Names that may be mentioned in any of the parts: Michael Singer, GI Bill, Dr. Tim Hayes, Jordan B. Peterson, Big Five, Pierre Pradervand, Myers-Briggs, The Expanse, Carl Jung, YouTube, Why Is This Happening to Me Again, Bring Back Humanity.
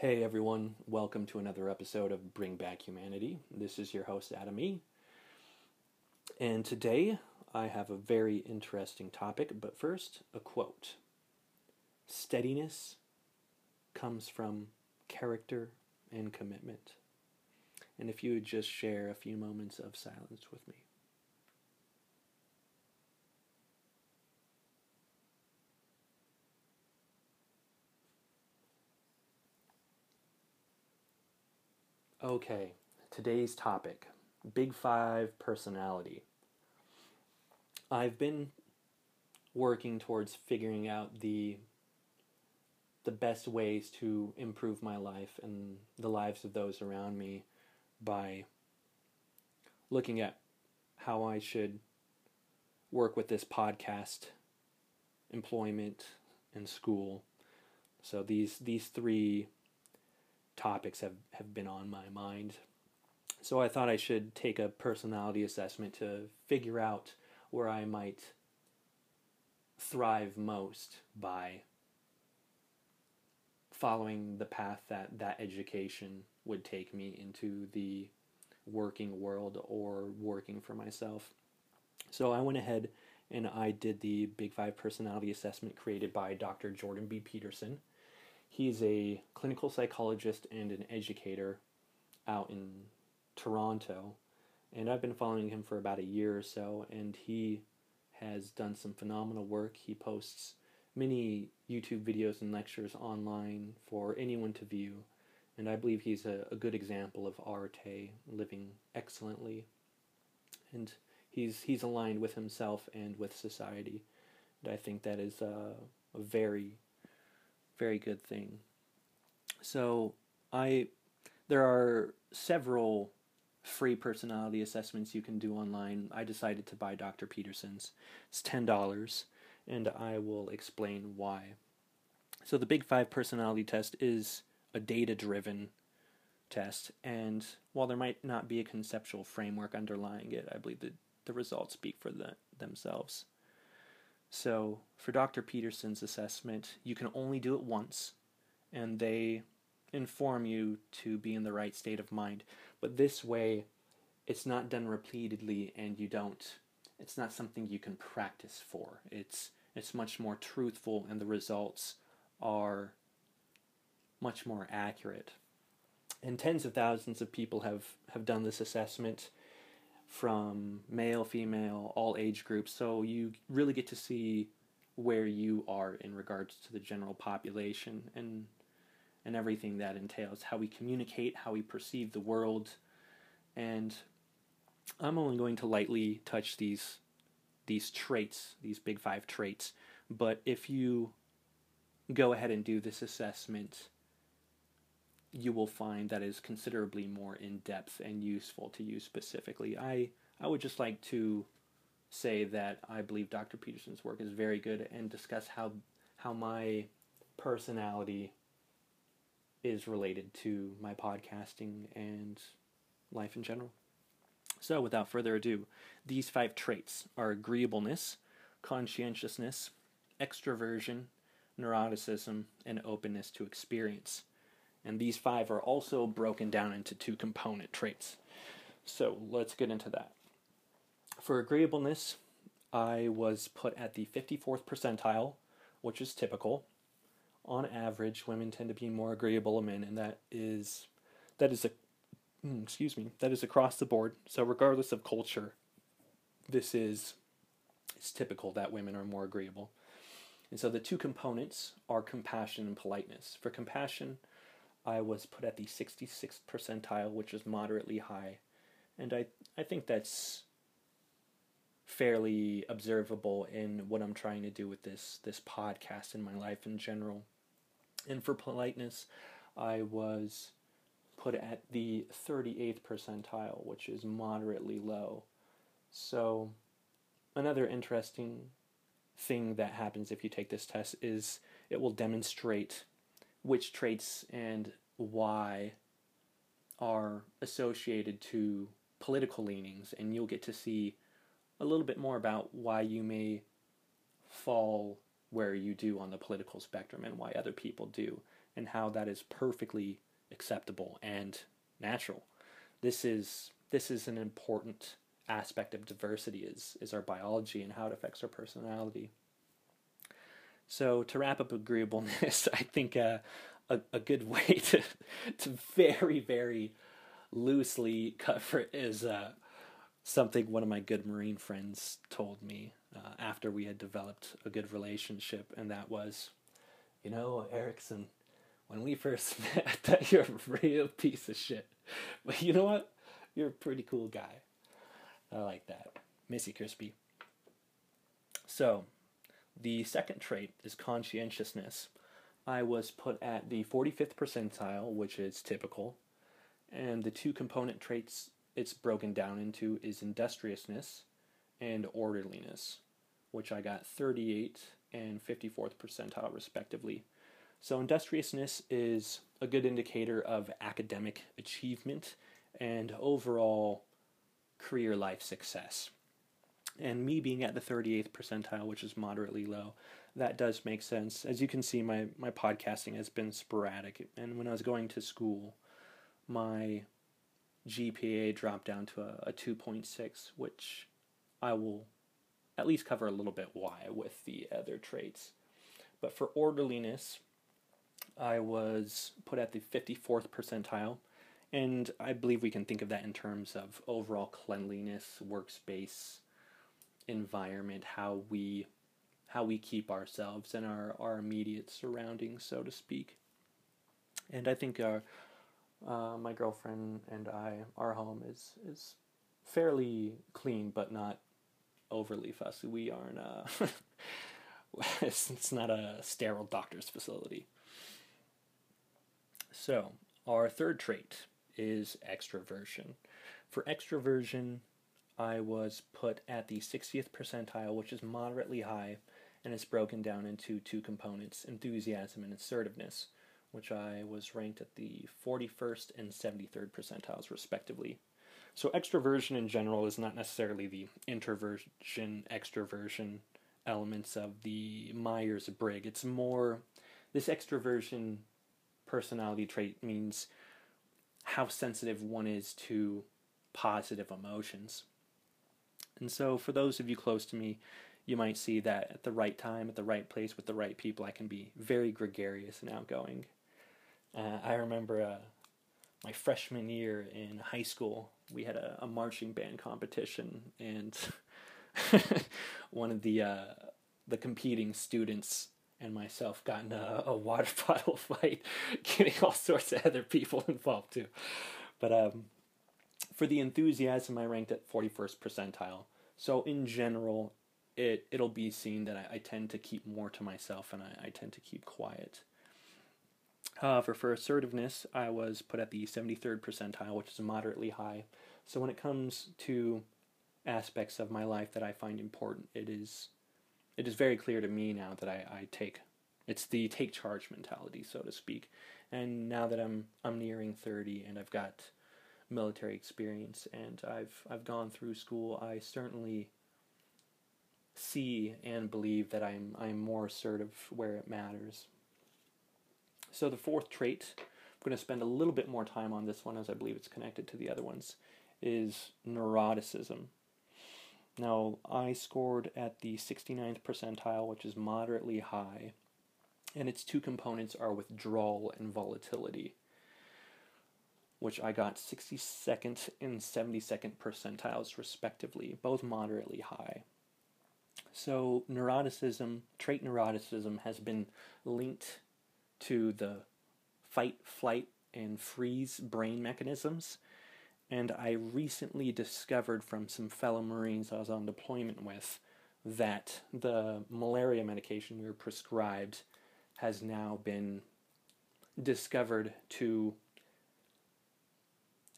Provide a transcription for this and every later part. Hey everyone, welcome to another episode of Bring Back Humanity. This is your host, Adam E. And today, I have a very interesting topic, but first, a quote. Steadiness comes from character and commitment. And if you would just share a few moments of silence with me. Okay, today's topic, Big Five personality. I've been working towards figuring out the best ways to improve my life and the lives of those around me by looking at how I should work with this podcast, employment, and school. So these three topics have been on my mind. So I thought I should take a personality assessment to figure out where I might thrive most by following the path that education would take me into the working world or working for myself. So I went ahead and I did the Big Five personality assessment created by Dr. Jordan B. Peterson. He's a clinical psychologist and an educator out in Toronto, and I've been following him for about a year or so, and he has done some phenomenal work. He posts many YouTube videos and lectures online for anyone to view, and I believe he's a good example of Arte living excellently, and he's aligned with himself and with society, and I think that is a very good thing. So there are several free personality assessments you can do online. I decided to buy Dr. Peterson's. It's $10, and I will explain why. So the Big Five personality test is a data-driven test, and while there might not be a conceptual framework underlying it, I believe that the results speak for themselves. So, for Dr. Peterson's assessment, you can only do it once, and they inform you to be in the right state of mind. But this way, it's not done repeatedly, and it's not something you can practice for. It's much more truthful, and the results are much more accurate. And tens of thousands of people have done this assessment, from male, female, all age groups, so you really get to see where you are in regards to the general population and everything that entails, how we communicate, how we perceive the world. And I'm only going to lightly touch these traits, these Big Five traits, but if you go ahead and do this assessment, you will find that is considerably more in-depth and useful to you specifically. I would just like to say that I believe Dr. Peterson's work is very good and discuss how my personality is related to my podcasting and life in general. So without further ado, these five traits are agreeableness, conscientiousness, extroversion, neuroticism, and openness to experience. And these five are also broken down into two component traits. So let's get into that. For agreeableness, I was put at the 54th percentile, which is typical. On average, women tend to be more agreeable than men, and that is across the board. So regardless of culture, it's typical that women are more agreeable. And so the two components are compassion and politeness. For compassion, I was put at the 66th percentile, which is moderately high, and I think that's fairly observable in what I'm trying to do with this podcast and my life in general. And for politeness, I was put at the 38th percentile, which is moderately low. So another interesting thing that happens if you take this test is it will demonstrate which traits and why are associated to political leanings, and you'll get to see a little bit more about why you may fall where you do on the political spectrum and why other people do, and how that is perfectly acceptable and natural. This is an important aspect of diversity, is our biology and how it affects our personality. So to wrap up agreeableness, I think a good way to very, very loosely cover it is something one of my good Marine friends told me after we had developed a good relationship, and that was, you know, Erickson, when we first met, I thought you were a real piece of shit. But you know what? You're a pretty cool guy. I like that. Missy Crispy. So, the second trait is conscientiousness. I was put at the 45th percentile, which is typical. And the two component traits it's broken down into is industriousness and orderliness, which I got 38th and 54th percentile respectively. So industriousness is a good indicator of academic achievement and overall career life success. And me being at the 38th percentile, which is moderately low, that does make sense. As you can see, my podcasting has been sporadic. And when I was going to school, my GPA dropped down to a 2.6, which I will at least cover a little bit why with the other traits. But for orderliness, I was put at the 54th percentile, and I believe we can think of that in terms of overall cleanliness, workspace, environment, how we keep ourselves and our immediate surroundings, so to speak. And I think my girlfriend and I, our home is fairly clean, but not overly fussy. We aren't it's not a sterile doctor's facility. So, our third trait is extroversion. For extroversion, I was put at the 60th percentile, which is moderately high, and it's broken down into two components, enthusiasm and assertiveness, which I was ranked at the 41st and 73rd percentiles, respectively. So extroversion in general is not necessarily the introversion, extroversion elements of the Myers-Briggs. It's more, this extroversion personality trait means how sensitive one is to positive emotions. And so for those of you close to me, you might see that at the right time, at the right place, with the right people, I can be very gregarious and outgoing. I remember my freshman year in high school, we had a marching band competition, and one of the competing students and myself got in a water bottle fight, getting all sorts of other people involved too. But for the enthusiasm, I ranked at 41st percentile. So in general, it'll be seen that I tend to keep more to myself, and I tend to keep quiet. However, for assertiveness, I was put at the 73rd percentile, which is moderately high. So when it comes to aspects of my life that I find important, it is very clear to me now that I take, it's the take charge mentality, so to speak. And now that I'm nearing 30 and I've got military experience and I've gone through school, I certainly see and believe that I'm more assertive where it matters. So the fourth trait, I'm going to spend a little bit more time on this one as I believe it's connected to the other ones, is neuroticism. Now, I scored at the 69th percentile, which is moderately high, and its two components are withdrawal and volatility, which I got 62nd and 72nd percentiles respectively, both moderately high. So neuroticism, trait neuroticism, has been linked to the fight, flight, and freeze brain mechanisms. And I recently discovered from some fellow Marines I was on deployment with that the malaria medication we were prescribed has now been discovered to,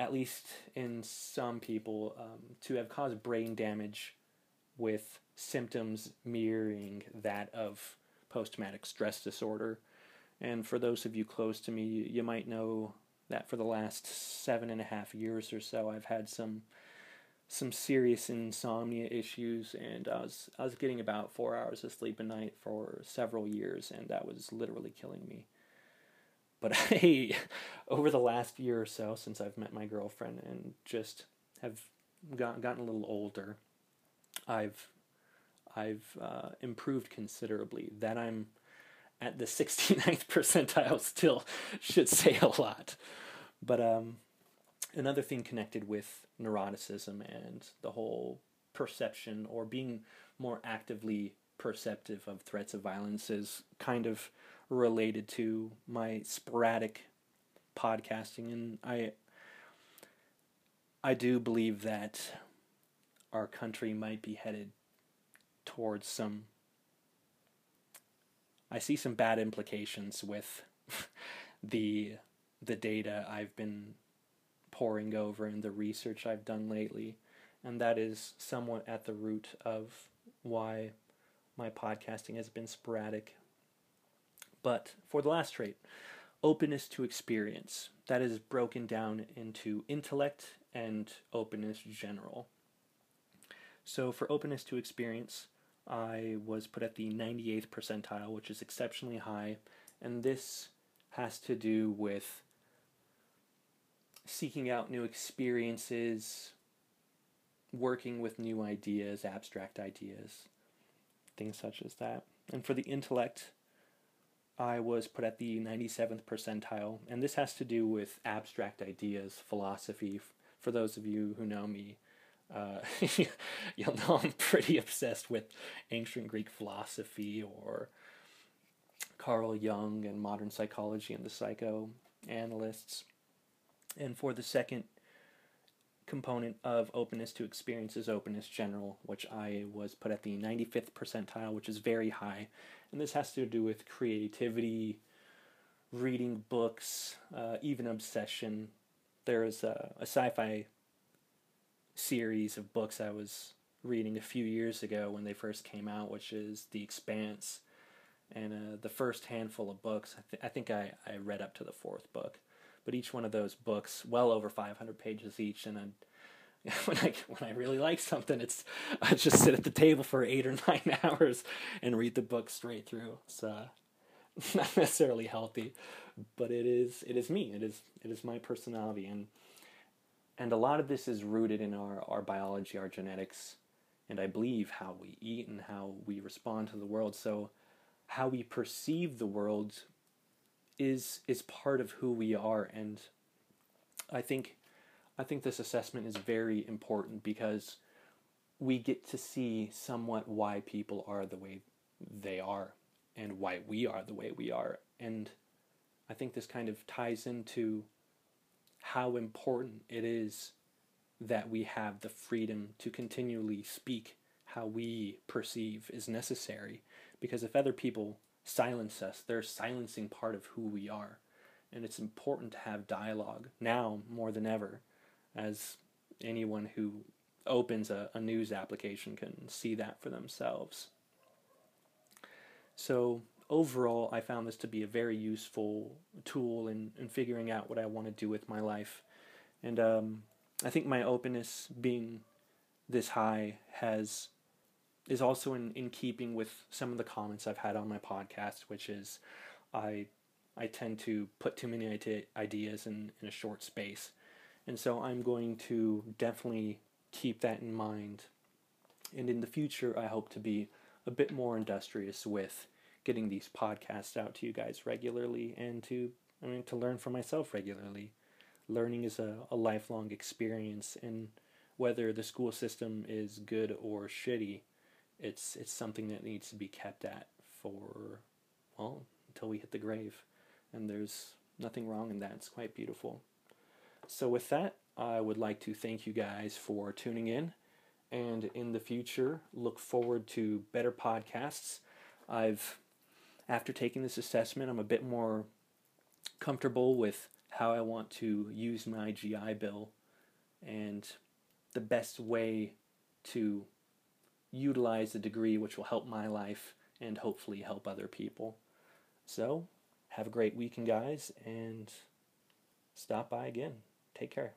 at least in some people, to have caused brain damage with symptoms mirroring that of post-traumatic stress disorder. And for those of you close to me, you might know that for the last 7.5 years or so, I've had some some serious insomnia issues, and I was getting about 4 hours of sleep a night for several years, and that was literally killing me. But I, over the last year or so, since I've met my girlfriend and just have gotten a little older, I've improved considerably. That I'm at the 69th percentile still should say a lot. But another thing connected with neuroticism and the whole perception or being more actively perceptive of threats of violence is kind of related to my sporadic podcasting, and I do believe that our country might be headed towards some... I see some bad implications with the data I've been poring over and the research I've done lately, and that is somewhat at the root of why my podcasting has been sporadic. But for the last trait, openness to experience, that is broken down into intellect and openness general. So for openness to experience, I was put at the 98th percentile, which is exceptionally high, and this has to do with seeking out new experiences, working with new ideas, abstract ideas, things such as that. And for the intellect, I was put at the 97th percentile, and this has to do with abstract ideas, philosophy. For those of you who know me, you'll know I'm pretty obsessed with ancient Greek philosophy or Carl Jung and modern psychology and the psychoanalysts. And for the second component of openness to experience is openness general, which I was put at the 95th percentile, which is very high. And this has to do with creativity, reading books, even obsession. There is a sci-fi series of books I was reading a few years ago when they first came out, which is The Expanse, and the first handful of books, I think I read up to the fourth book, but each one of those books, well over 500 pages each, and when I really like something, I just sit at the table for 8 or 9 hours and read the book straight through. It's not necessarily healthy, but it is me. It is my personality, and a lot of this is rooted in our biology, our genetics, and I believe how we eat and how we respond to the world. So how we perceive the world is part of who we are, and I think this assessment is very important because we get to see somewhat why people are the way they are and why we are the way we are. And I think this kind of ties into how important it is that we have the freedom to continually speak how we perceive is necessary, because if other people silence us, they're silencing part of who we are, and it's important to have dialogue now more than ever, as anyone who opens a news application can see that for themselves. So overall, I found this to be a very useful tool in figuring out what I want to do with my life. And I think my openness being this high is also in keeping with some of the comments I've had on my podcast, which is I tend to put too many ideas in a short space. And so I'm going to definitely keep that in mind. And in the future, I hope to be a bit more industrious with getting these podcasts out to you guys regularly, and to learn for myself regularly. Learning is a lifelong experience, and whether the school system is good or shitty, it's something that needs to be kept at until we hit the grave, and there's nothing wrong in that. It's quite beautiful. So with that, I would like to thank you guys for tuning in, and in the future, look forward to better podcasts. After taking this assessment, I'm a bit more comfortable with how I want to use my GI Bill and the best way to utilize the degree, which will help my life and hopefully help other people. So, have a great weekend, guys, and stop by again. Take care.